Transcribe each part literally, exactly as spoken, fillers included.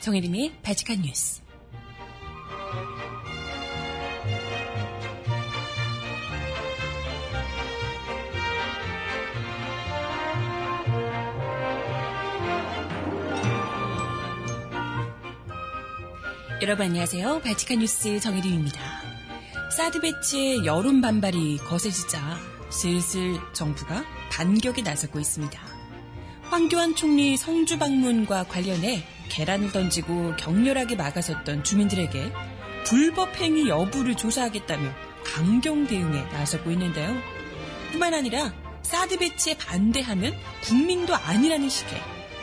정혜림의 발칙한 뉴스. 여러분 안녕하세요. 발칙한 뉴스 정혜림입니다. 사드 배치의 여론 반발이 거세지자 슬슬 정부가 반격에 나서고 있습니다. 황교안 총리 성주 방문과 관련해 계란을 던지고 격렬하게 막아섰던 주민들에게 불법 행위 여부를 조사하겠다며 강경 대응에 나서고 있는데요. 뿐만 아니라 사드 배치에 반대하면 국민도 아니라는 식의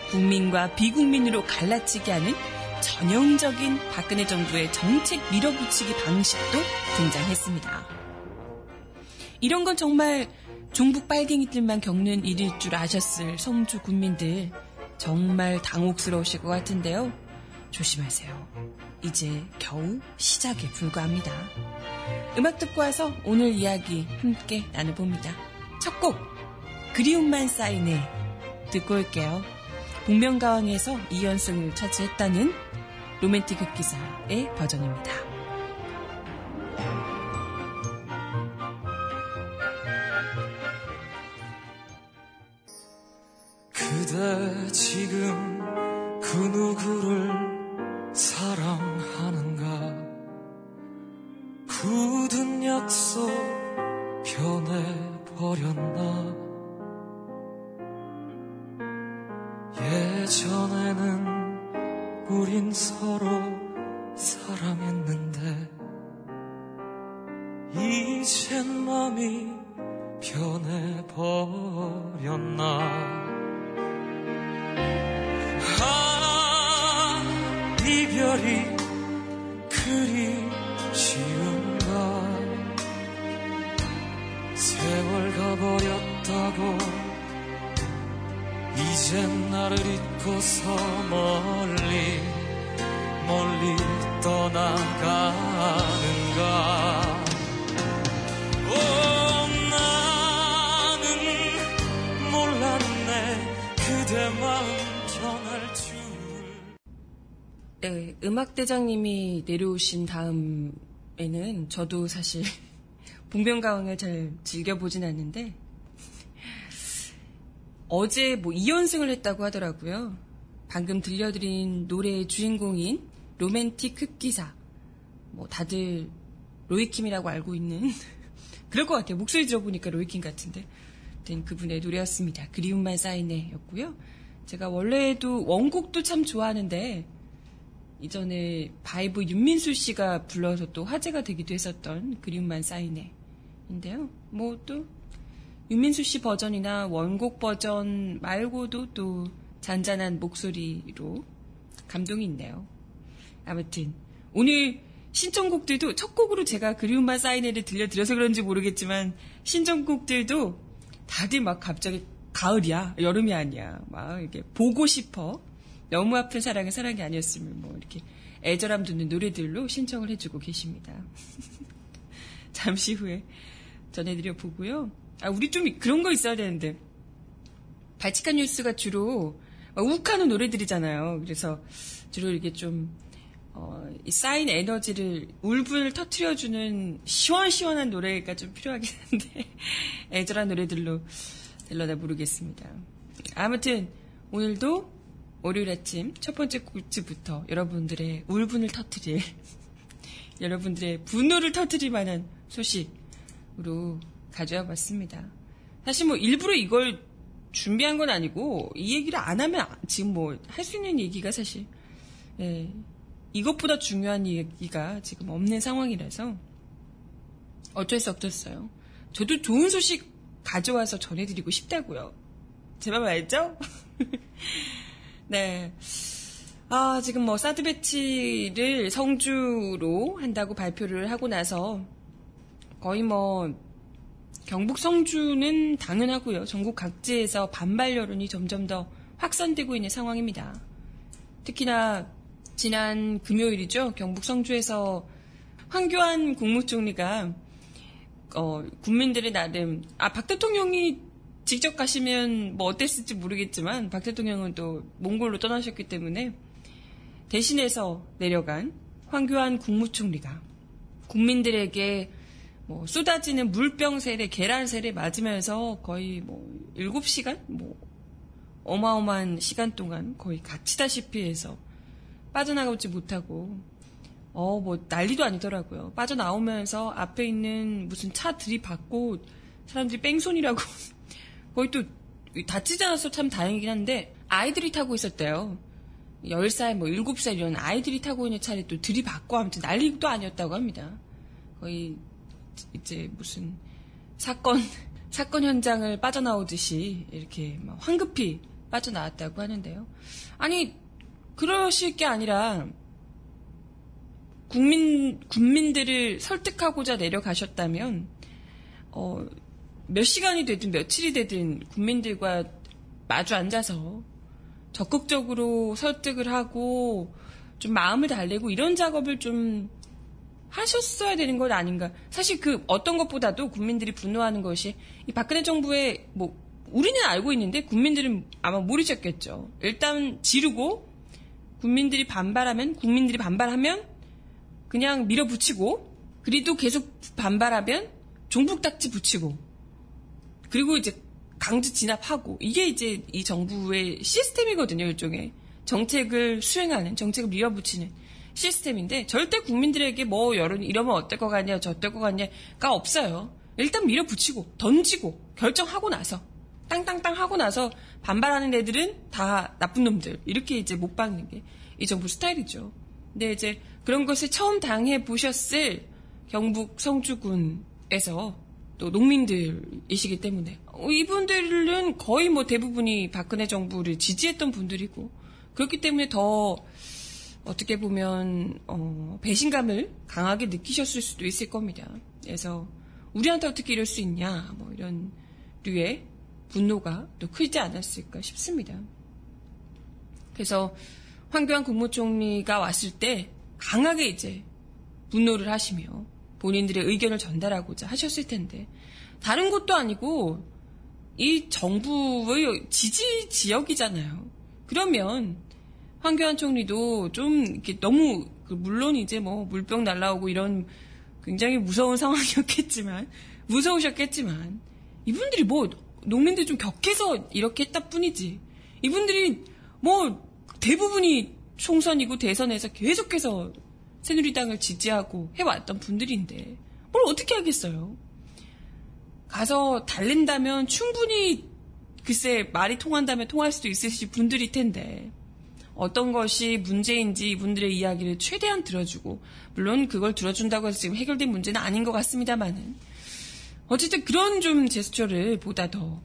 국민과 비국민으로 갈라치게 하는 전형적인 박근혜 정부의 정책 밀어붙이기 방식도 등장했습니다. 이런 건 정말 종북 빨갱이들만 겪는 일일 줄 아셨을 성주 군민들 정말 당혹스러우실 것 같은데요. 조심하세요. 이제 겨우 시작에 불과합니다. 음악 듣고 와서 오늘 이야기 함께 나눠봅니다. 첫 곡 그리움만 쌓이네 듣고 올게요. 복면가왕에서 이 연승을 차지했다는 로맨틱 극기사의 버전입니다. 그대 지금 그 누구를 사랑하는가? 굳은 약속 변해버렸나? 예전에는 우린 서로 사랑했는데 이젠 맘이 변해버렸나? 아, 이별이 그리 쉬운가? 세월 가버렸다고 이젠 나를 잊고서 멀리 멀리 떠나가는가? 오, 나는 몰랐네 그대 마음. 네, 음악대장님이 내려오신 다음에는 저도 사실 봉변가왕을 잘 즐겨보진 않는데 어제 뭐 이 연승을 했다고 하더라고요. 방금 들려드린 노래의 주인공인 로맨틱 흑기사, 뭐 다들 로이킴이라고 알고 있는 그럴 것 같아요. 목소리 들어보니까 로이킴 같은데 그분의 노래였습니다. 그리움만 쌓이네 였고요. 제가 원래도 원곡도 참 좋아하는데 이전에 바이브 윤민수 씨가 불러서 또 화제가 되기도 했었던 그리움만 쌓이네인데요. 뭐 또 윤민수 씨 버전이나 원곡 버전 말고도 또 잔잔한 목소리로 감동이 있네요. 아무튼 오늘 신청곡들도 첫 곡으로 제가 그리움만 쌓이네를 들려드려서 그런지 모르겠지만 신청곡들도 다들 막 갑자기 가을이야, 여름이 아니야, 막 이렇게 보고 싶어. 너무 아픈 사랑의 사랑이 아니었으면 뭐 이렇게 애절함 듣는 노래들로 신청을 해주고 계십니다. 잠시 후에 전해드려 보고요. 아, 우리 좀 그런 거 있어야 되는데 발칙한 뉴스가 주로 욱하는 노래들이잖아요. 그래서 주로 이렇게 좀 어, 이 쌓인 에너지를 울분을 터트려주는 시원시원한 노래가 좀 필요하긴 한데 애절한 노래들로 될러나 모르겠습니다. 아무튼 오늘도 월요일 아침 첫 번째 곡지부터 여러분들의 울분을 터뜨릴 여러분들의 분노를 터뜨릴 만한 소식으로 가져와 봤습니다. 사실 뭐 일부러 이걸 준비한 건 아니고 이 얘기를 안 하면 지금 뭐 할 수 있는 얘기가 사실 예, 이것보다 중요한 얘기가 지금 없는 상황이라서 어쩔 수 없었어요. 저도 좋은 소식 가져와서 전해드리고 싶다고요. 제 맘 알죠? 네. 아, 지금 뭐 사드 배치를 성주로 한다고 발표를 하고 나서 거의 뭐 경북 성주는 당연하고요. 전국 각지에서 반발 여론이 점점 더 확산되고 있는 상황입니다. 특히나 지난 금요일이죠. 경북 성주에서 황교안 국무총리가 어, 국민들의 나름 아, 박 대통령이 직접 가시면 뭐 어땠을지 모르겠지만 박 대통령은 또 몽골로 떠나셨기 때문에 대신해서 내려간 황교안 국무총리가 국민들에게 뭐 쏟아지는 물병 세례, 계란 세례 맞으면서 거의 뭐 일곱 시간? 뭐 어마어마한 시간 동안 거의 갇히다시피 해서 빠져나가지 못하고 어, 뭐 난리도 아니더라고요. 빠져나오면서 앞에 있는 무슨 차 들이받고 사람들이 뺑소니라고 거의 또 다치지 않아서 참 다행이긴 한데 아이들이 타고 있었대요. 열 살, 뭐 일곱 살 이런 아이들이 타고 있는 차를 또 들이받고 아무튼 난리도 아니었다고 합니다. 거의 이제 무슨 사건 사건 현장을 빠져나오듯이 이렇게 막 황급히 빠져나왔다고 하는데요. 아니 그러실 게 아니라 국민 국민들을 설득하고자 내려가셨다면 어, 몇 시간이 되든 며칠이 되든 국민들과 마주 앉아서 적극적으로 설득을 하고 좀 마음을 달래고 이런 작업을 좀 하셨어야 되는 건 아닌가. 사실 그 어떤 것보다도 국민들이 분노하는 것이 이 박근혜 정부의 뭐 우리는 알고 있는데 국민들은 아마 모르셨겠죠. 일단 지르고 국민들이 반발하면 국민들이 반발하면 그냥 밀어붙이고 그래도 계속 반발하면 종북딱지 붙이고 그리고 이제 강제 진압하고 이게 이제 이 정부의 시스템이거든요. 일종의 정책을 수행하는 정책을 밀어붙이는 시스템인데 절대 국민들에게 뭐 여론 이러면 어떨 것 같냐 저떨 것 같냐가 없어요. 일단 밀어붙이고 던지고 결정하고 나서 땅땅땅 하고 나서 반발하는 애들은 다 나쁜 놈들 이렇게 이제 못 박는 게 이 정부 스타일이죠. 근데 이제 그런 것을 처음 당해보셨을 경북 성주군에서 또 농민들이시기 때문에 이분들은 거의 뭐 대부분이 박근혜 정부를 지지했던 분들이고 그렇기 때문에 더 어떻게 보면 어, 배신감을 강하게 느끼셨을 수도 있을 겁니다. 그래서 우리한테 어떻게 이럴 수 있냐 뭐 이런 류의 분노가 또 크지 않았을까 싶습니다. 그래서 황교안 국무총리가 왔을 때 강하게 이제 분노를 하시며 본인들의 의견을 전달하고자 하셨을 텐데 다른 것도 아니고 이 정부의 지지 지역이잖아요. 그러면 황교안 총리도 좀 이렇게 너무 물론 이제 뭐 물병 날라오고 이런 굉장히 무서운 상황이었겠지만 무서우셨겠지만 이분들이 뭐 농민들 좀 격해서 이렇게 했다 뿐이지 이분들이 뭐 대부분이 총선이고 대선에서 계속해서 새누리당을 지지하고 해왔던 분들인데 뭘 어떻게 하겠어요? 가서 달랜다면 충분히 글쎄 말이 통한다면 통할 수도 있으실 분들일 텐데 어떤 것이 문제인지 이분들의 이야기를 최대한 들어주고 물론 그걸 들어준다고 해서 지금 해결된 문제는 아닌 것 같습니다만은 어쨌든 그런 좀 제스처를 보다 더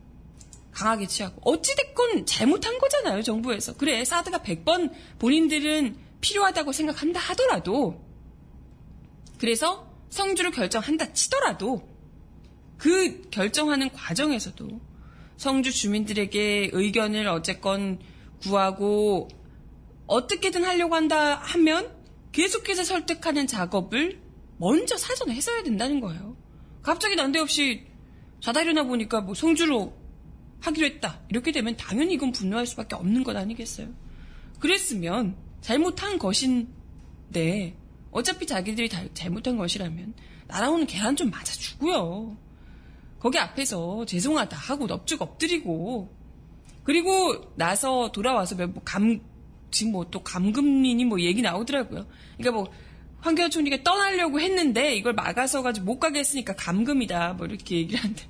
강하게 취하고 어찌됐건 잘못한 거잖아요. 정부에서. 그래 사드가 백 번 본인들은 필요하다고 생각한다 하더라도 그래서 성주를 결정한다 치더라도 그 결정하는 과정에서도 성주 주민들에게 의견을 어쨌건 구하고 어떻게든 하려고 한다 하면 계속해서 설득하는 작업을 먼저 사전에 했어야 된다는 거예요. 갑자기 난데없이 자다 일어나 보니까 뭐 성주로 하기로 했다. 이렇게 되면 당연히 이건 분노할 수밖에 없는 것 아니겠어요? 그랬으면 잘못한 것인데 어차피 자기들이 다 잘못한 것이라면 날아오는 계란 좀 맞아주고요. 거기 앞에서 죄송하다 하고 넙죽 엎드리고 그리고 나서 돌아와서 뭐 감, 지금 뭐 또 감금리니 뭐 얘기 나오더라고요. 그러니까 뭐 황교안 총리가 떠나려고 했는데 이걸 막아서 가지고 못 가게 했으니까 감금이다 뭐 이렇게 얘기를 하는데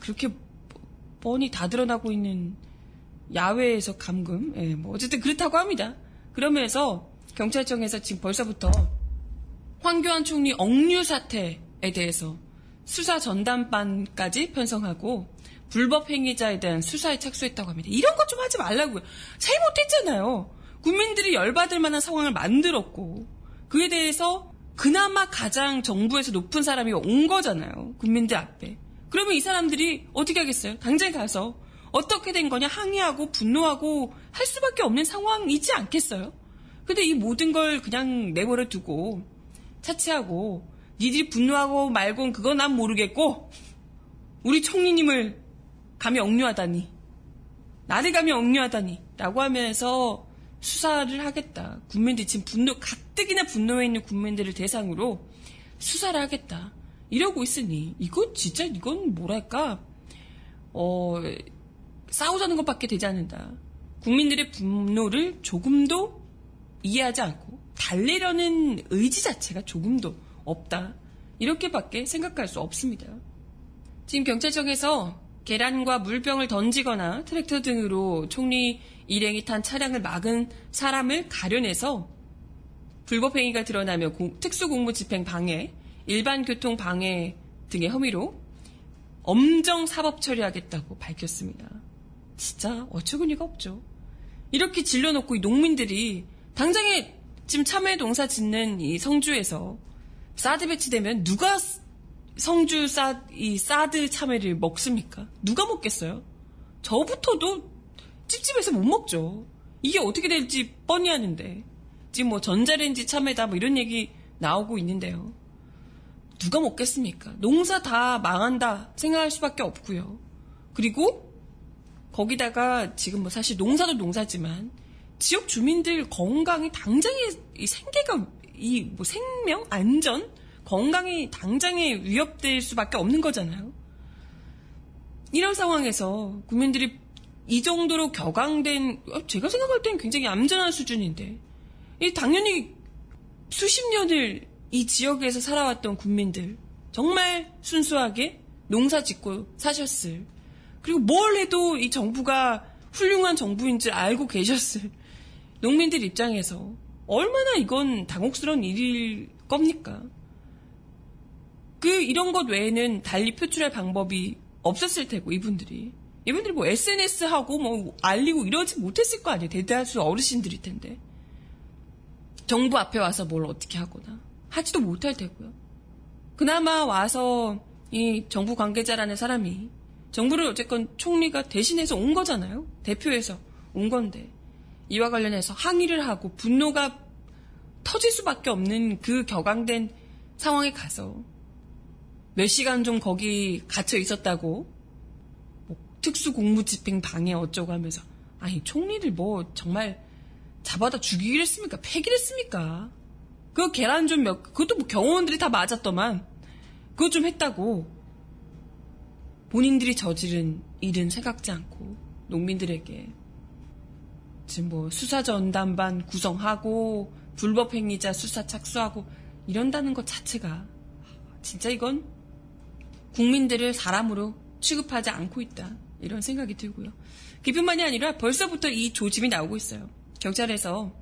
그렇게 뻔히 다 드러나고 있는 야외에서 감금, 예, 뭐 어쨌든 그렇다고 합니다. 그러면서 경찰청에서 지금 벌써부터 황교안 총리 억류 사태에 대해서 수사 전담반까지 편성하고 불법 행위자에 대한 수사에 착수했다고 합니다. 이런 것 좀 하지 말라고요. 잘못했잖아요. 국민들이 열받을 만한 상황을 만들었고 그에 대해서 그나마 가장 정부에서 높은 사람이 온 거잖아요. 국민들 앞에. 그러면 이 사람들이 어떻게 하겠어요? 당장 가서 어떻게 된 거냐 항의하고 분노하고 할 수밖에 없는 상황이지 않겠어요? 근데 이 모든 걸 그냥 내버려 두고 차치하고 니들이 분노하고 말곤 그건 난 모르겠고 우리 총리님을 감히 억류하다니 나를 감히 억류하다니 라고 하면서 수사를 하겠다. 국민들이 지금 분노 가뜩이나 분노해 있는 국민들을 대상으로 수사를 하겠다. 이러고 있으니 이건 진짜 이건 뭐랄까 어 싸우자는 것밖에 되지 않는다. 국민들의 분노를 조금도 이해하지 않고 달래려는 의지 자체가 조금도 없다. 이렇게밖에 생각할 수 없습니다. 지금 경찰청에서 계란과 물병을 던지거나 트랙터 등으로 총리 일행이 탄 차량을 막은 사람을 가려내서 불법 행위가 드러나며 공, 특수공무집행 방해, 일반교통 방해 등의 혐의로 엄정 사법 처리하겠다고 밝혔습니다. 진짜 어처구니가 없죠. 이렇게 질러놓고 이 농민들이 당장에 지금 참외 농사 짓는 이 성주에서 사드 배치되면 누가 성주 사, 이 사드 참외를 먹습니까? 누가 먹겠어요? 저부터도 찝찝해서 못 먹죠. 이게 어떻게 될지 뻔히 아는데 지금 뭐 전자레인지 참외다 뭐 이런 얘기 나오고 있는데요. 누가 먹겠습니까? 농사 다 망한다 생각할 수밖에 없고요. 그리고 거기다가 지금 뭐 사실 농사도 농사지만 지역 주민들 건강이 당장의 이 생계가 이 뭐 생명 안전 건강이 당장에 위협될 수밖에 없는 거잖아요. 이런 상황에서 국민들이 이 정도로 격앙된 제가 생각할 땐 굉장히 얌전한 수준인데 이 당연히 수십 년을 이 지역에서 살아왔던 국민들 정말 순수하게 농사 짓고 사셨을 그리고 뭘 해도 이 정부가 훌륭한 정부인 줄 알고 계셨을 농민들 입장에서 얼마나 이건 당혹스러운 일일 겁니까? 그 이런 것 외에는 달리 표출할 방법이 없었을 테고 이분들이 이분들이 뭐 에스엔에스하고 뭐 알리고 이러지 못했을 거 아니에요. 대다수 어르신들일 텐데 정부 앞에 와서 뭘 어떻게 하거나 하지도 못할 테고요. 그나마 와서 이 정부 관계자라는 사람이 정부를 어쨌건 총리가 대신해서 온 거잖아요. 대표해서 온 건데 이와 관련해서 항의를 하고 분노가 터질 수밖에 없는 그 격앙된 상황에 가서 몇 시간 좀 거기 갇혀 있었다고 뭐 특수공무집행 방해 어쩌고 하면서 아니 총리를 뭐 정말 잡아다 죽이기로 했습니까? 패기로 했습니까? 그 계란 좀 몇 그것도 뭐 경호원들이 다 맞았더만 그거 좀 했다고 본인들이 저지른 일은 생각지 않고 농민들에게 지금 뭐 수사 전담반 구성하고 불법 행위자 수사 착수하고 이런다는 것 자체가 진짜 이건 국민들을 사람으로 취급하지 않고 있다. 이런 생각이 들고요. 그뿐만이 아니라 벌써부터 이 조짐이 나오고 있어요. 경찰에서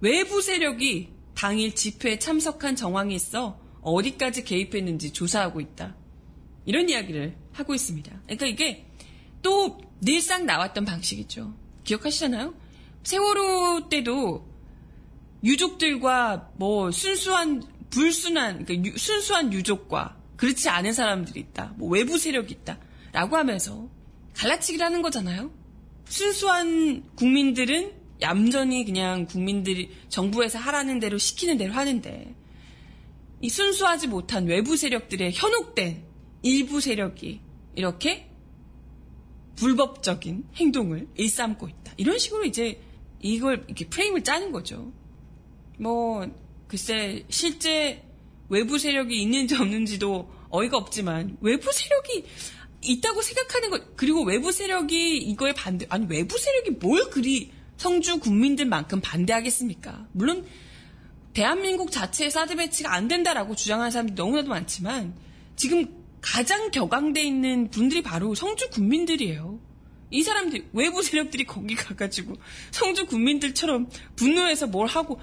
외부 세력이 당일 집회에 참석한 정황이 있어 어디까지 개입했는지 조사하고 있다. 이런 이야기를 하고 있습니다. 그러니까 이게 또 늘상 나왔던 방식이죠. 기억하시잖아요? 세월호 때도 유족들과 뭐 순수한 불순한 그러니까 유, 순수한 유족과 그렇지 않은 사람들이 있다. 뭐 외부 세력이 있다. 라고 하면서 갈라치기를 하는 거잖아요. 순수한 국민들은 얌전히 그냥 국민들이 정부에서 하라는 대로 시키는 대로 하는데 이 순수하지 못한 외부 세력들의 현혹된 일부 세력이 이렇게 불법적인 행동을 일삼고 있다. 이런 식으로 이제 이걸 이렇게 프레임을 짜는 거죠. 뭐 글쎄 실제 외부 세력이 있는지 없는지도 어이가 없지만 외부 세력이 있다고 생각하는 것 그리고 외부 세력이 이거에 반대 아니 외부 세력이 뭘 그리 성주 국민들만큼 반대하겠습니까? 물론 대한민국 자체의 사드 배치가 안 된다라고 주장하는 사람들이 너무나도 많지만 지금 가장 격앙돼 있는 분들이 바로 성주 국민들이에요. 이 사람들 외부 세력들이 거기 가가지고 성주 국민들처럼 분노해서 뭘 하고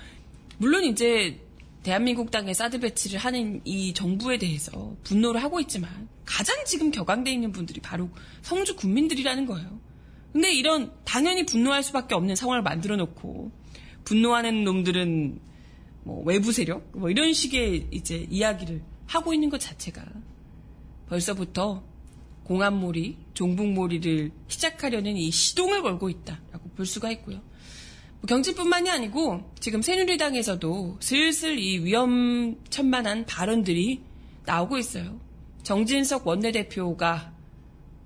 물론 이제 대한민국 땅에 사드 배치를 하는 이 정부에 대해서 분노를 하고 있지만 가장 지금 격앙돼 있는 분들이 바로 성주 군민들이라는 거예요. 근데 이런 당연히 분노할 수밖에 없는 상황을 만들어 놓고 분노하는 놈들은 뭐 외부 세력 뭐 이런 식의 이제 이야기를 하고 있는 것 자체가 벌써부터 공안몰이, 종북몰이를 시작하려는 이 시동을 걸고 있다라고 볼 수가 있고요. 경제뿐만이 아니고 지금 새누리당에서도 슬슬 이 위험천만한 발언들이 나오고 있어요. 정진석 원내대표가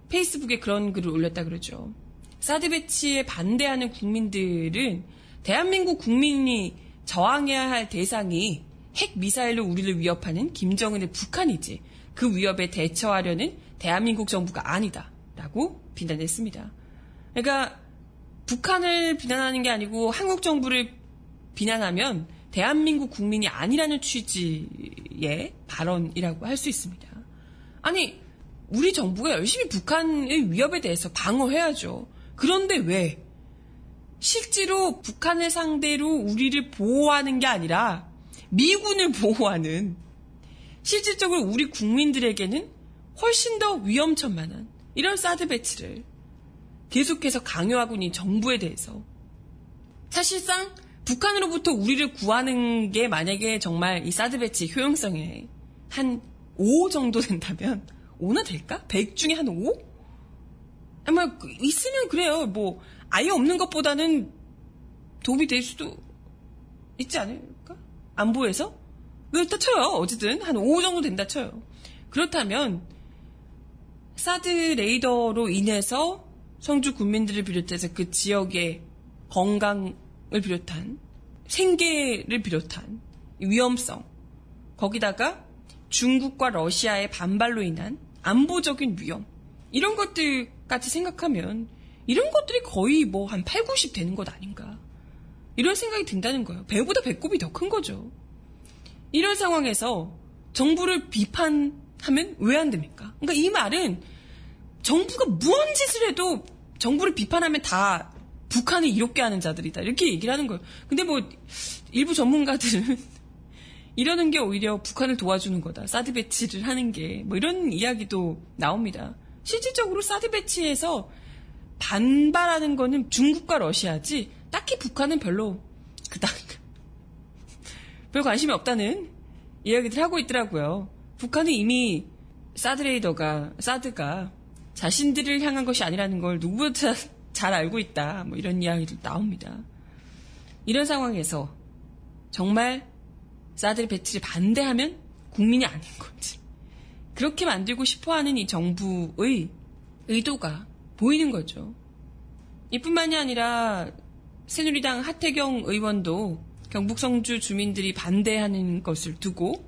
페이스북에 그런 글을 올렸다 그러죠. 사드 배치에 반대하는 국민들은 대한민국 국민이 저항해야 할 대상이 핵미사일로 우리를 위협하는 김정은의 북한이지 그 위협에 대처하려는 대한민국 정부가 아니다라고 비난했습니다. 그러니까 북한을 비난하는 게 아니고 한국 정부를 비난하면 대한민국 국민이 아니라는 취지의 발언이라고 할 수 있습니다. 아니, 우리 정부가 열심히 북한의 위협에 대해서 방어해야죠. 그런데 왜? 실제로 북한을 상대로 우리를 보호하는 게 아니라 미군을 보호하는 실질적으로 우리 국민들에게는 훨씬 더 위험천만한 이런 사드 배치를 계속해서 강요하고 있는 정부에 대해서 사실상 북한으로부터 우리를 구하는 게 만약에 정말 이 사드 배치 효용성에 한 오 정도 된다면 오나 될까? 백 중에 한 오? 아마 있으면 그래요. 뭐 아예 없는 것보다는 도움이 될 수도 있지 않을까? 안보에서? 그렇다 쳐요. 어쨌든 한 오 정도 된다 쳐요. 그렇다면 사드 레이더로 인해서 성주 군민들을 비롯해서 그 지역의 건강을 비롯한 생계를 비롯한 위험성 거기다가 중국과 러시아의 반발로 인한 안보적인 위험 이런 것들까지 생각하면 이런 것들이 거의 뭐 한 팔, 구십 되는 것 아닌가 이런 생각이 든다는 거예요. 배보다 배꼽이 더 큰 거죠. 이런 상황에서 정부를 비판하면 왜 안 됩니까? 그러니까 이 말은 정부가 무언 짓을 해도 정부를 비판하면 다 북한을 이롭게 하는 자들이다. 이렇게 얘기를 하는 거예요. 근데 뭐 일부 전문가들은 이러는 게 오히려 북한을 도와주는 거다. 사드 배치를 하는 게 뭐 이런 이야기도 나옵니다. 실질적으로 사드 배치에서 반발하는 거는 중국과 러시아지 딱히 북한은 별로 그닥 별 관심이 없다는 이야기들 하고 있더라고요. 북한은 이미 사드 레이더가 사드가 자신들을 향한 것이 아니라는 걸 누구보다 잘 알고 있다. 뭐 이런 이야기도 나옵니다. 이런 상황에서 정말 사드 배치를 반대하면 국민이 아닌 건지 그렇게 만들고 싶어하는 이 정부의 의도가 보이는 거죠. 이뿐만이 아니라 새누리당 하태경 의원도 경북 성주 주민들이 반대하는 것을 두고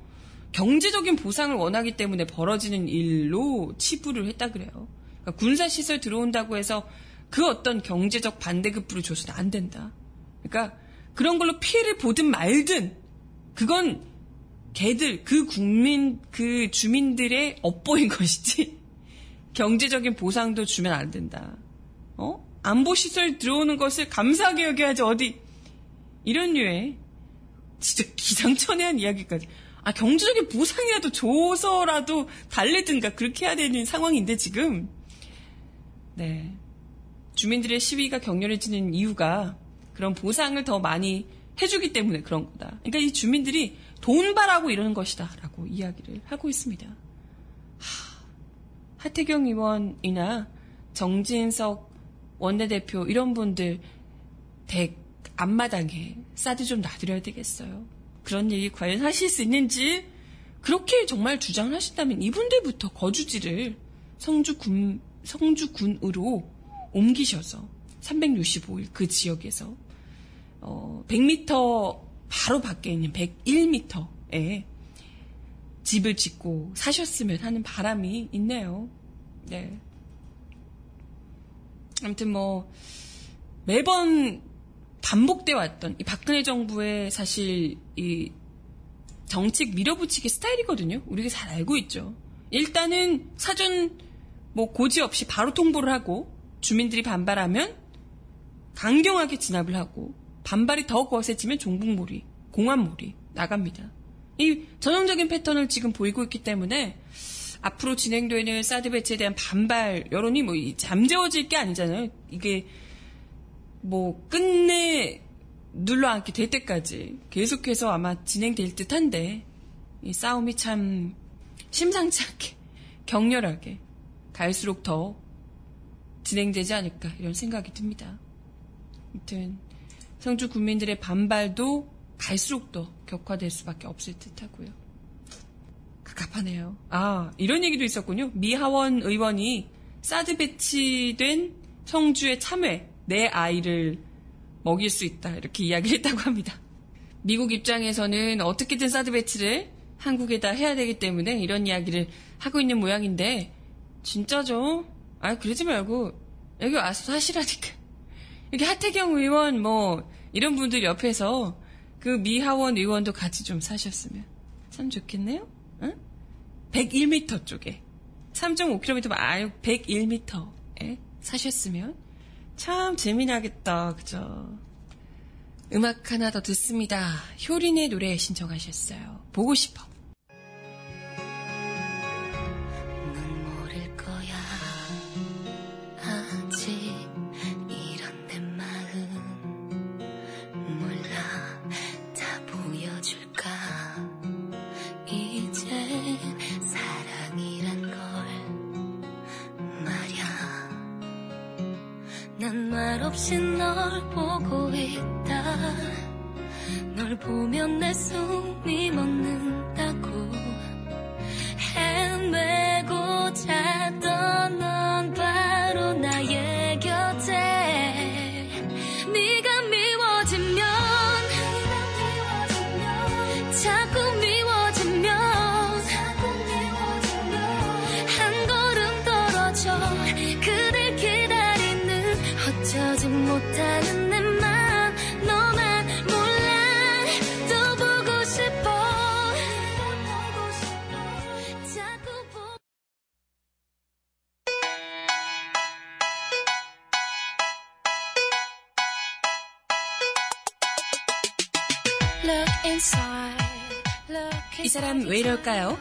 경제적인 보상을 원하기 때문에 벌어지는 일로 치부를 했다 그래요. 그러니까 군사시설 들어온다고 해서 그 어떤 경제적 반대급부를 줘서는 안 된다. 그러니까 그런 걸로 피해를 보든 말든 그건 걔들, 그 국민, 그 주민들의 업보인 것이지 경제적인 보상도 주면 안 된다. 어? 안보시설 들어오는 것을 감사하게 여겨야지 어디. 이런 류의 진짜 기상천외한 이야기까지. 아, 경제적인 보상이라도 줘서라도 달래든가 그렇게 해야 되는 상황인데 지금 네 주민들의 시위가 격렬해지는 이유가 그런 보상을 더 많이 해주기 때문에 그런 거다. 그러니까 이 주민들이 돈 바라고 이러는 것이다 라고 이야기를 하고 있습니다. 하, 하태경 의원이나 정진석 원내대표 이런 분들 댁 앞마당에 사드 좀 놔드려야 되겠어요. 그런 얘기 과연 하실 수 있는지 그렇게 정말 주장을 하신다면 이분들부터 거주지를 성주군, 성주군으로 옮기셔서 삼백육십오 일 그 지역에서 어, 백 미터 바로 밖에 있는 백일 미터에 집을 짓고 사셨으면 하는 바람이 있네요. 네. 아무튼 뭐 매번 반복돼 왔던 이 박근혜 정부의 사실 이 정책 밀어붙이기 스타일이거든요. 우리가 잘 알고 있죠. 일단은 사전 뭐 고지 없이 바로 통보를 하고 주민들이 반발하면 강경하게 진압을 하고 반발이 더 거세지면 종북몰이 공안몰이 나갑니다. 이 전형적인 패턴을 지금 보이고 있기 때문에 앞으로 진행되는 사드 배치에 대한 반발 여론이 뭐 잠재워질 게 아니잖아요. 이게 뭐 끝내 눌러앉게 될 때까지 계속해서 아마 진행될 듯한데 이 싸움이 참 심상치 않게 격렬하게 갈수록 더 진행되지 않을까 이런 생각이 듭니다. 아무튼 성주 국민들의 반발도 갈수록 더 격화될 수밖에 없을 듯하고요. 갑갑하네요. 아, 이런 얘기도 있었군요. 미하원 의원이 사드 배치된 성주의 참외 내 아이를 먹일 수 있다 이렇게 이야기를 했다고 합니다. 미국 입장에서는 어떻게든 사드 배치를 한국에다 해야 되기 때문에 이런 이야기를 하고 있는 모양인데 진짜죠? 아 그러지 말고 여기 와서 하시라니까. 이렇게 하태경 의원 뭐 이런 분들 옆에서 그 미하원 의원도 같이 좀 사셨으면 참 좋겠네요. 응? 백일 미터 쪽에 삼 점 오 킬로미터 아유 백일 미터에 사셨으면 참 재미나겠다. 그죠? 음악 하나 더 듣습니다. 효린의 노래 신청하셨어요. 보고 싶어. 널 모를 거야 아직 이런 내 마음 몰라 다 보여줄까 이제 사랑이란 걸 말야 난 말 없이 널 보고 있다 널 보면 내 숨이 멎는다고 헤매고 자던 넌 바로 나의 곁에 네가 미워지면 자꾸 미워지면 한 걸음 떨어져 그댈 기다리는 어쩌지 못하는 이 사람 왜 이럴까요?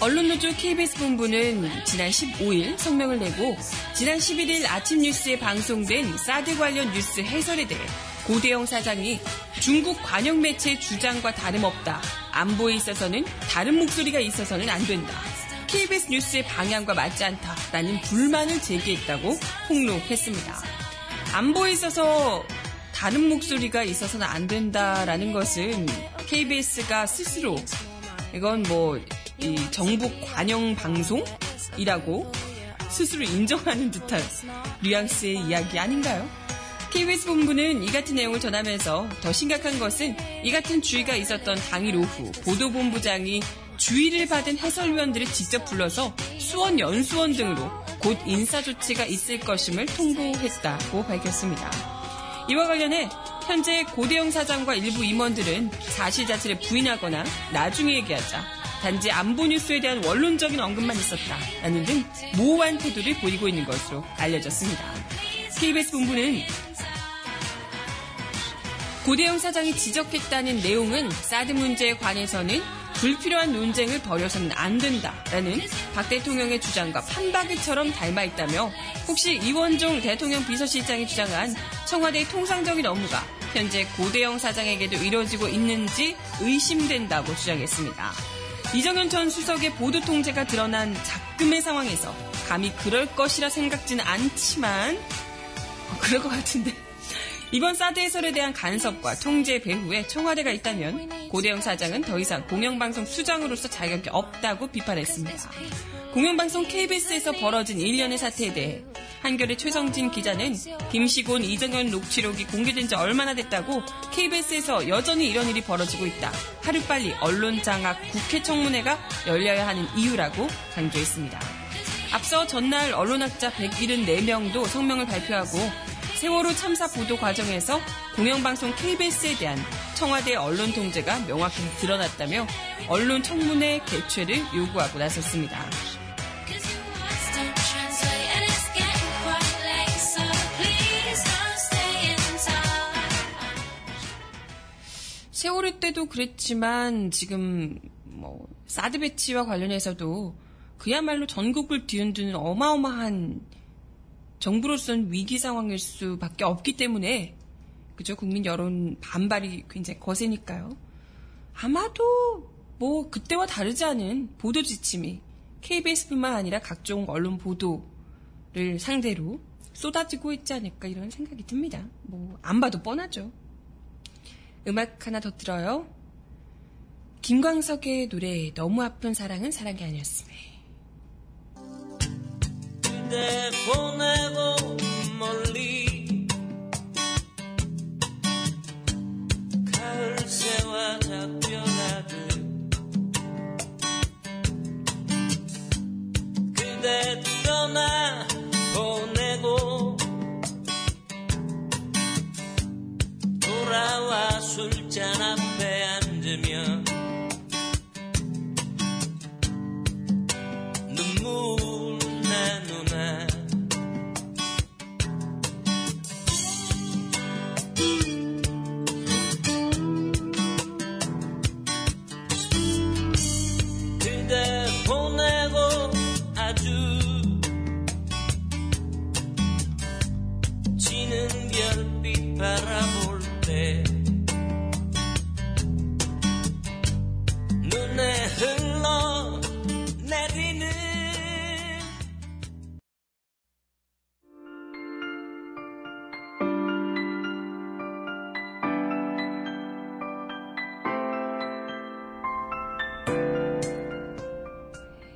언론노조 케이비에스 본부는 지난 십오 일 성명을 내고 지난 십일 일 아침 뉴스에 방송된 사드 관련 뉴스 해설에 대해 고대영 사장이 중국 관영 매체의 주장과 다름없다. 안보에 있어서는 다른 목소리가 있어서는 안 된다. 케이비에스 뉴스의 방향과 맞지 않다라는 불만을 제기했다고 폭로했습니다. 안보에 있어서 다른 목소리가 있어서는 안 된다라는 것은 케이비에스가 스스로 이건 뭐 이 정부 관영 방송이라고 스스로 인정하는 듯한 뉘앙스의 이야기 아닌가요? 케이비에스 본부는 이 같은 내용을 전하면서 더 심각한 것은 이 같은 주의가 있었던 당일 오후 보도본부장이 주의를 받은 해설위원들을 직접 불러서 수원, 연수원 등으로 곧 인사조치가 있을 것임을 통보했다고 밝혔습니다. 이와 관련해 현재 고대영 사장과 일부 임원들은 사실 자체를 부인하거나 나중에 얘기하자 단지 안보 뉴스에 대한 원론적인 언급만 있었다라는 등 모호한 태도를 보이고 있는 것으로 알려졌습니다. 케이비에스 본부는 고대영 사장이 지적했다는 내용은 사드 문제에 관해서는 불필요한 논쟁을 벌여서는 안 된다라는 박 대통령의 주장과 판박이처럼 닮아있다며 혹시 이원종 대통령 비서실장이 주장한 청와대의 통상적인 업무가 현재 고대영 사장에게도 이뤄지고 있는지 의심된다고 주장했습니다. 이정현 전 수석의 보도 통제가 드러난 작금의 상황에서 감히 그럴 것이라 생각지는 않지만 어, 그럴 것 같은데 이번 사드 해설에 대한 간섭과 통제 배후에 청와대가 있다면 고대영 사장은 더 이상 공영방송 수장으로서 자격이 없다고 비판했습니다. 공영방송 케이비에스에서 벌어진 일련의 사태에 대해 한겨레 최성진 기자는 김시곤, 이정현 녹취록이 공개된 지 얼마나 됐다고 케이비에스에서 여전히 이런 일이 벌어지고 있다. 하루빨리 언론 장악 국회 청문회가 열려야 하는 이유라고 강조했습니다. 앞서 전날 언론학자 백칠십사 명도 성명을 발표하고 세월호 참사 보도 과정에서 공영방송 케이비에스에 대한 청와대 언론 통제가 명확히 드러났다며 언론 청문회 개최를 요구하고 나섰습니다. 세월호 때도 그랬지만 지금 뭐 사드 배치와 관련해서도 그야말로 전국을 뒤흔드는 어마어마한 정부로서는 위기 상황일 수밖에 없기 때문에 그죠? 국민 여론 반발이 굉장히 거세니까요. 아마도 뭐 그때와 다르지 않은 보도 지침이 케이비에스뿐만 아니라 각종 언론 보도를 상대로 쏟아지고 있지 않을까 이런 생각이 듭니다. 뭐 안 봐도 뻔하죠. 음악 하나 더 들어요. 김광석의 노래 너무 아픈 사랑은 사랑이 아니었음에. 그대 보내고 멀리 가을새와 작별하듯 그대 떠나 보내고 돌아와 술잔 앞에 앉으며 눈물 내 눈에 그대 보내고 아주 지는 별빛 바라볼 때 눈에 흘러 내리는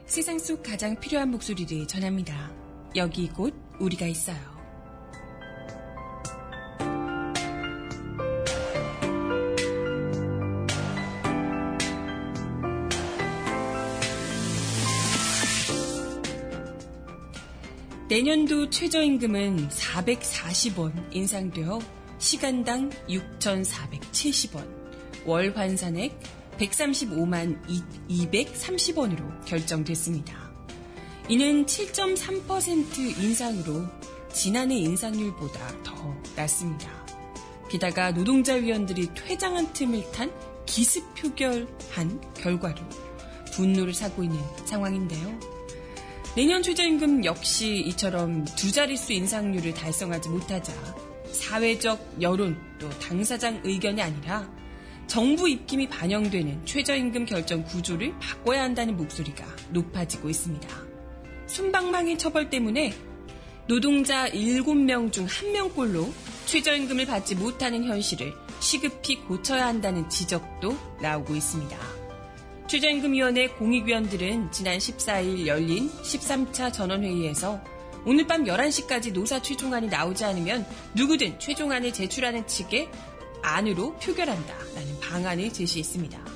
세상 속 가장 필요한 목소리를 전합니다. 여기 이곳 우리가 있어요. 내년도 최저임금은 사백사십 원 인상되어 시간당 육천사백칠십 원, 월 환산액 백삼십오만 이백삼십 원으로 결정됐습니다. 이는 칠 점 삼 퍼센트 인상으로 지난해 인상률보다 더 낮습니다. 게다가 노동자위원들이 퇴장한 틈을 탄 기습 표결한 결과로 분노를 사고 있는 상황인데요. 내년 최저임금 역시 이처럼 두 자릿수 인상률을 달성하지 못하자 사회적 여론 또 당사장 의견이 아니라 정부 입김이 반영되는 최저임금 결정 구조를 바꿔야 한다는 목소리가 높아지고 있습니다. 솜방망이 처벌 때문에 노동자 일곱 명 중 한 명꼴로 최저임금을 받지 못하는 현실을 시급히 고쳐야 한다는 지적도 나오고 있습니다. 최저임금위원회 공익위원들은 지난 십사 일 열린 십삼 차 전원회의에서 오늘 밤 열한 시까지 노사 최종안이 나오지 않으면 누구든 최종안을 제출하는 측에 안으로 표결한다라는 방안을 제시했습니다.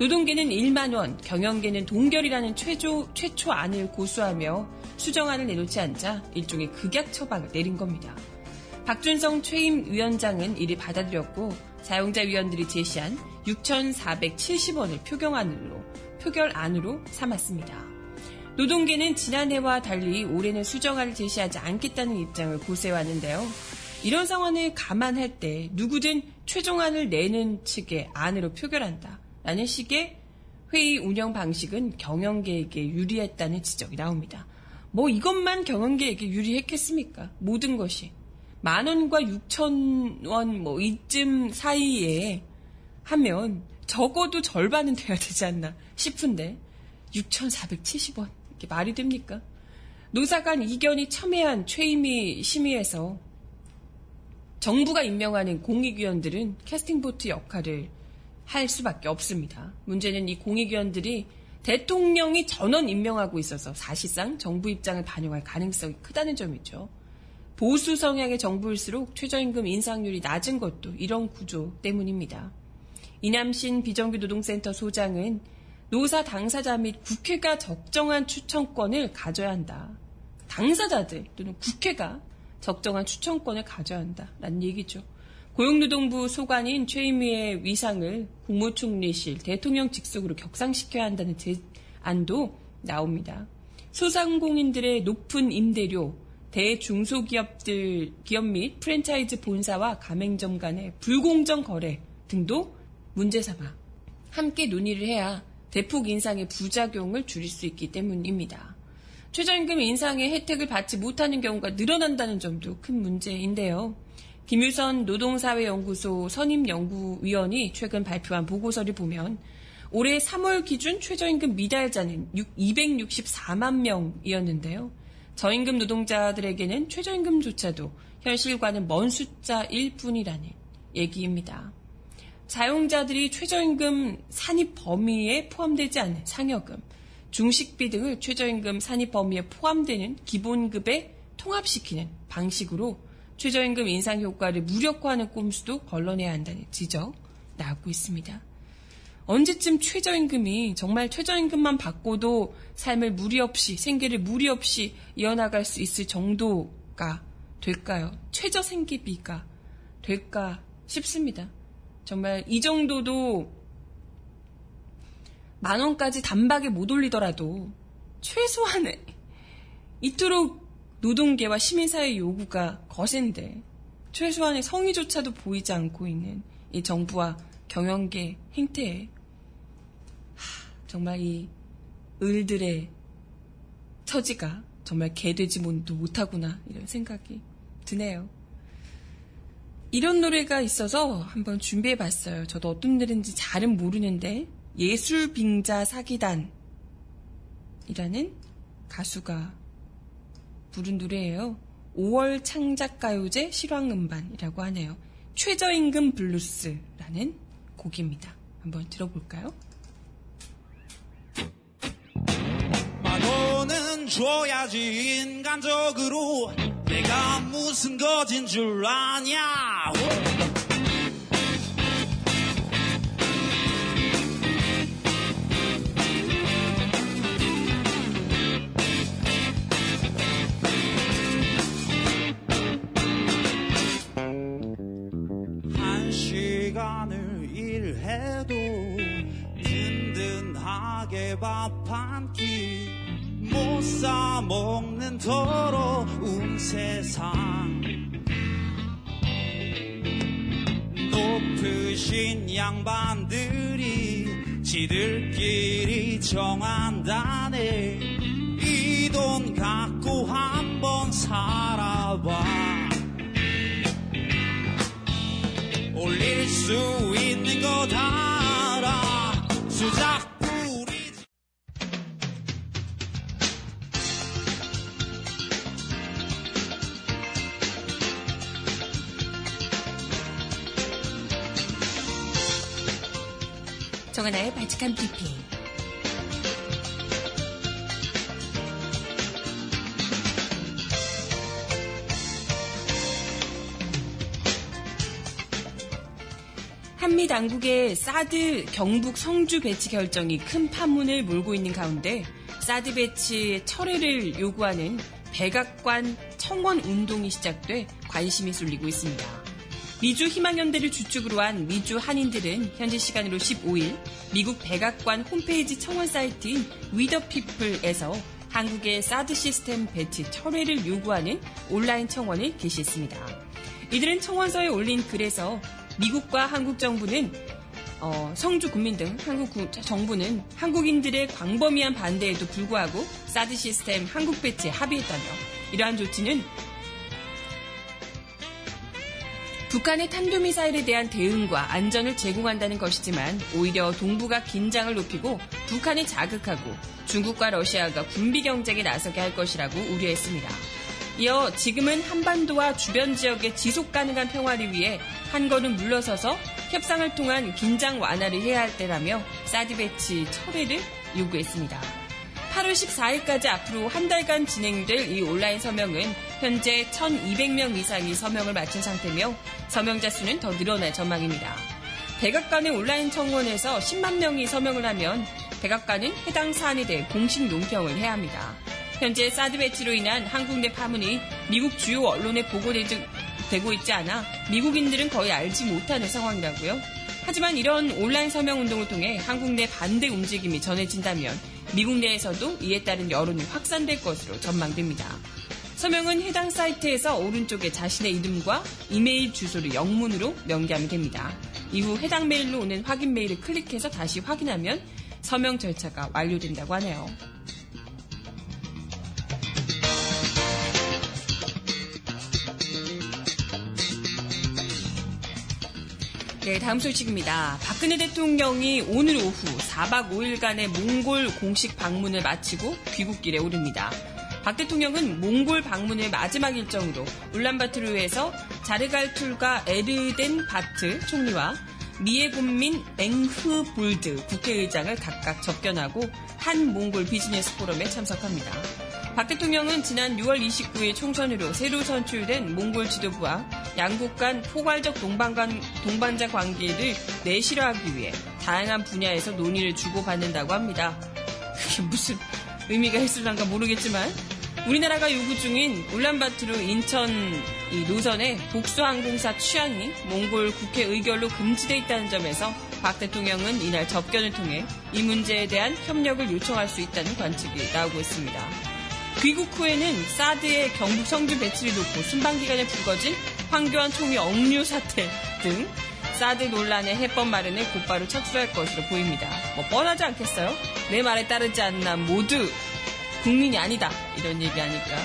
노동계는 일만 원, 경영계는 동결이라는 최초, 최초 안을 고수하며 수정안을 내놓지 않자 일종의 극약 처방을 내린 겁니다. 박준성 최임위원장은 이를 받아들였고 사용자위원들이 제시한 육천사백칠십 원을 표경안으로, 표결안으로 삼았습니다. 노동계는 지난해와 달리 올해는 수정안을 제시하지 않겠다는 입장을 고수해왔는데요. 이런 상황을 감안할 때 누구든 최종안을 내는 측의 안으로 표결한다라는 식의 회의 운영 방식은 경영계에게 유리했다는 지적이 나옵니다. 뭐 이것만 경영계에게 유리했겠습니까? 모든 것이. 만 원과 육천 원 뭐 이쯤 사이에 하면 적어도 절반은 돼야 되지 않나 싶은데 육천사백칠십 원 이게 말이 됩니까? 노사 간 이견이 첨예한 최임위 심의에서 정부가 임명하는 공익위원들은 캐스팅보트 역할을 할 수밖에 없습니다. 문제는 이 공익위원들이 대통령이 전원 임명하고 있어서 사실상 정부 입장을 반영할 가능성이 크다는 점이죠. 보수 성향의 정부일수록 최저임금 인상률이 낮은 것도 이런 구조 때문입니다. 이남신 비정규 노동센터 소장은 노사 당사자 및 국회가 적정한 추천권을 가져야 한다. 당사자들 또는 국회가 적정한 추천권을 가져야 한다라는 얘기죠. 고용노동부 소관인 최임위의 위상을 국무총리실 대통령 직속으로 격상시켜야 한다는 제안도 나옵니다. 소상공인들의 높은 임대료, 대중소기업들 기업 및 프랜차이즈 본사와 가맹점 간의 불공정 거래 등도 문제 삼아 함께 논의를 해야 대폭 인상의 부작용을 줄일 수 있기 때문입니다. 최저임금 인상의 혜택을 받지 못하는 경우가 늘어난다는 점도 큰 문제인데요. 김유선 노동사회연구소 선임연구위원이 최근 발표한 보고서를 보면 올해 삼월 기준 최저임금 미달자는 이백육십사만 명이었는데요. 저임금 노동자들에게는 최저임금조차도 현실과는 먼 숫자일 뿐이라는 얘기입니다. 자용자들이 최저임금 산입 범위에 포함되지 않은 상여금, 중식비 등을 최저임금 산입 범위에 포함되는 기본급에 통합시키는 방식으로 최저임금 인상 효과를 무력화하는 꼼수도 걸러내야 한다는 지적 나오고 있습니다. 언제쯤 최저임금이 정말 최저임금만 받고도 삶을 무리 없이, 생계를 무리 없이 이어나갈 수 있을 정도가 될까요? 최저생계비가 될까 싶습니다. 정말 이 정도도 만 원까지 단박에 못 올리더라도 최소한의 이토록 노동계와 시민사회 요구가 거센데 최소한의 성의조차도 보이지 않고 있는 이 정부와 경영계 행태에 하, 정말 이 을들의 처지가 정말 개되지 못하구나 이런 생각이 드네요. 이런 노래가 있어서 한번 준비해봤어요. 저도 어떤 노래인지 잘은 모르는데 예술빙자 사기단이라는 가수가 부른 노래예요. 오월 창작가요제 실황음반이라고 하네요. 최저임금 블루스라는 곡입니다. 한번 들어볼까요? 만원은 줘야지 인간적으로 내가 무슨 거진 줄 아냐. 한 시간을 일해도 든든하게 밥 한 끼 못 사 먹는 더러운 세상, 높으신 양반들이 지들끼리 정한다네. 이 돈 갖고 한번 살아봐. 올릴 수 있는 거 다 알아. 수작 정하나의 발칙한 브리핑. 한미 당국의 사드 경북 성주 배치 결정이 큰 파문을 몰고 있는 가운데 사드 배치 철회를 요구하는 백악관 청원 운동이 시작돼 관심이 쏠리고 있습니다. 미주 희망연대를 주축으로 한 미주 한인들은 현지 시간으로 십오일 미국 백악관 홈페이지 청원 사이트인 위더피플에서 한국의 사드 시스템 배치 철회를 요구하는 온라인 청원을 개시했습니다. 이들은 청원서에 올린 글에서 미국과 한국 정부는 어, 성주 국민 등 한국 구, 정부는 한국인들의 광범위한 반대에도 불구하고 사드 시스템 한국 배치에 합의했다며 이러한 조치는 북한의 탄도미사일에 대한 대응과 안전을 제공한다는 것이지만 오히려 동북아 긴장을 높이고 북한을 자극하고 중국과 러시아가 군비 경쟁에 나서게 할 것이라고 우려했습니다. 이어 지금은 한반도와 주변 지역의 지속 가능한 평화를 위해 한 걸음 물러서서 협상을 통한 긴장 완화를 해야 할 때라며 사드 배치 철회를 요구했습니다. 팔월 십사일까지 앞으로 한 달간 진행될 이 온라인 서명은 현재 천이백 명 이상이 서명을 마친 상태며 서명자 수는 더 늘어날 전망입니다. 백악관의 온라인 청원에서 십만 명이 서명을 하면 백악관은 해당 사안에 대해 공식 논평을 해야 합니다. 현재 사드 배치로 인한 한국 내 파문이 미국 주요 언론에 보고되고 있지 않아 미국인들은 거의 알지 못하는 상황이라고요. 하지만 이런 온라인 서명운동을 통해 한국 내 반대 움직임이 전해진다면 미국 내에서도 이에 따른 여론이 확산될 것으로 전망됩니다. 서명은 해당 사이트에서 오른쪽에 자신의 이름과 이메일 주소를 영문으로 명기하면 됩니다. 이후 해당 메일로 오는 확인 메일을 클릭해서 다시 확인하면 서명 절차가 완료된다고 하네요. 네, 다음 소식입니다. 박근혜 대통령이 오늘 오후 사박 오일간의 몽골 공식 방문을 마치고 귀국길에 오릅니다. 박 대통령은 몽골 방문의 마지막 일정으로 울란바토르에서 자르갈툴가 에르덴 바트 총리와 미에곤민 앵흐 볼드 국회의장을 각각 접견하고 한 몽골 비즈니스 포럼에 참석합니다. 박 대통령은 지난 유월 이십구일 총선으로 새로 선출된 몽골 지도부와 양국 간 포괄적 동반관, 동반자 관계를 내실화하기 위해 다양한 분야에서 논의를 주고받는다고 합니다. 그게 무슨 의미가 있을란가 모르겠지만 우리나라가 요구 중인 울란바토르 인천 이 노선의 복수항공사 취항이 몽골 국회 의결로 금지돼 있다는 점에서 박 대통령은 이날 접견을 통해 이 문제에 대한 협력을 요청할 수 있다는 관측이 나오고 있습니다. 귀국 후에는 사드의 경북 성주 배치를 놓고 순방기간에 불거진 황교안 총리 억류 사태 등 사드 논란의 해법 마련에 곧바로 착수할 것으로 보입니다. 뭐 뻔하지 않겠어요? 내 말에 따르지 않는 모두 국민이 아니다. 이런 얘기하니까.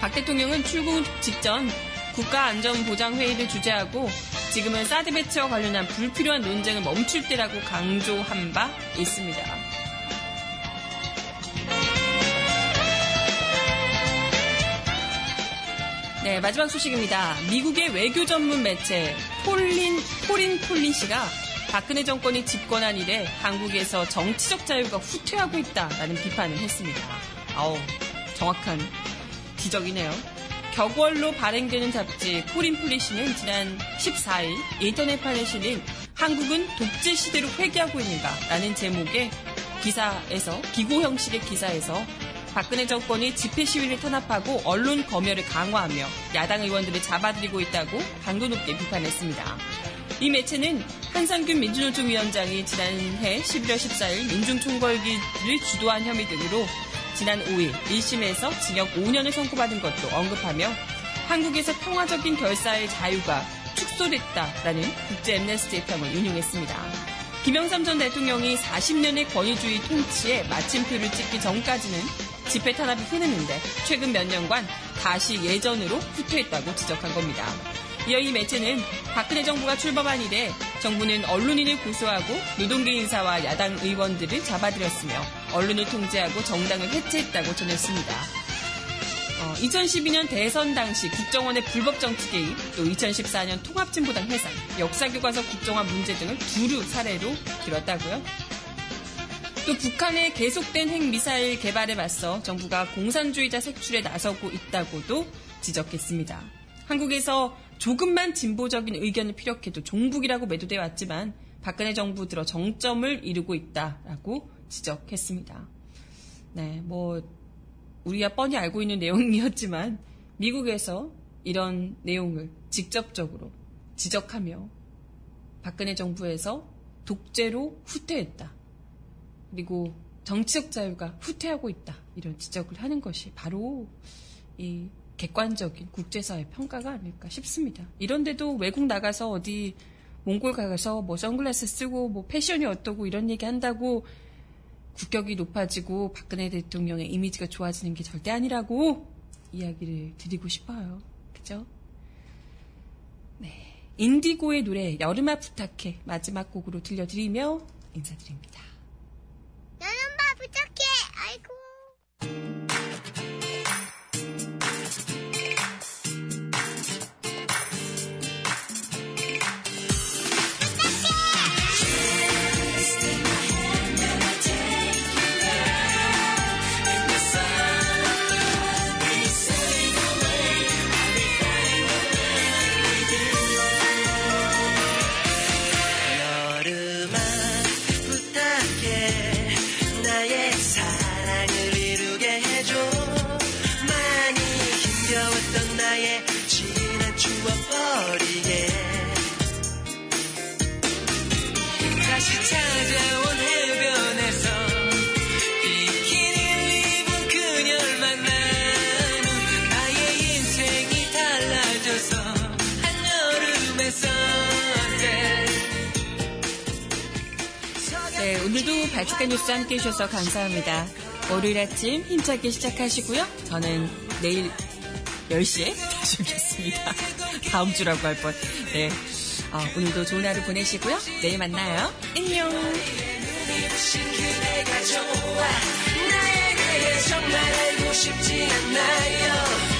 박 대통령은 출국 직전 국가안전보장회의를 주재하고 지금은 사드 배치와 관련한 불필요한 논쟁을 멈출 때라고 강조한 바 있습니다. 네, 마지막 소식입니다. 미국의 외교 전문 매체 폴린, 폴린 폴린 씨가 박근혜 정권이 집권한 이래 한국에서 정치적 자유가 후퇴하고 있다라는 비판을 했습니다. 아우, 정확한 지적이네요. 격월로 발행되는 잡지 폴린 폴린 씨는 지난 십사일 인터넷판에 실린 한국은 독재 시대로 회귀하고 있는가라는 제목의 기사에서, 기고 형식의 기사에서 박근혜 정권이 집회 시위를 탄압하고 언론 검열을 강화하며 야당 의원들을 잡아들이고 있다고 강도 높게 비판했습니다. 이 매체는 한상균 민주노총 위원장이 지난해 십일월 십사일 민중총궐기를 주도한 혐의 등으로 지난 오일 일심에서 징역 오년을 선고받은 것도 언급하며 한국에서 평화적인 결사의 자유가 축소됐다라는 국제 엠네스티의 평을 인용했습니다. 김영삼 전 대통령이 사십년의 권위주의 통치에 마침표를 찍기 전까지는 집회 탄압이 흐르는데 최근 몇 년간 다시 예전으로 후퇴했다고 지적한 겁니다. 이어 이 매체는 박근혜 정부가 출범한 이래 정부는 언론인을 고소하고 노동계 인사와 야당 의원들을 잡아들였으며 언론을 통제하고 정당을 해체했다고 전했습니다. 어, 이천십이년 대선 당시 국정원의 불법 정치 개입, 또 이천십사년 통합진보당 해산, 역사교과서 국정화 문제 등을 두루 사례로 들었다고요. 또 북한의 계속된 핵미사일 개발에 맞서 정부가 공산주의자 색출에 나서고 있다고도 지적했습니다. 한국에서 조금만 진보적인 의견을 피력해도 종북이라고 매도되어 왔지만 박근혜 정부 들어 정점을 이루고 있다라고 지적했습니다. 네, 뭐 우리야 뻔히 알고 있는 내용이었지만 미국에서 이런 내용을 직접적으로 지적하며 박근혜 정부에서 독재로 후퇴했다. 그리고 정치적 자유가 후퇴하고 있다. 이런 지적을 하는 것이 바로 이 객관적인 국제사회 평가가 아닐까 싶습니다. 이런데도 외국 나가서 어디 몽골 가서 뭐 선글라스 쓰고 뭐 패션이 어떠고 이런 얘기 한다고 국격이 높아지고 박근혜 대통령의 이미지가 좋아지는 게 절대 아니라고 이야기를 드리고 싶어요. 그죠? 네. 인디고의 노래 여름아 부탁해 마지막 곡으로 들려드리며 인사드립니다. 여름아 부탁해. 아이고. 오늘도 발칙한 뉴스 함께 해주셔서 감사합니다. 월요일 아침 힘차게 시작하시고요. 저는 내일 열 시에 다시 오겠습니다. 다음 주라고 할 뻔. 네. 어, 오늘도 좋은 하루 보내시고요. 내일 만나요. 안녕. 나에게 정말 알고 싶지 않나요?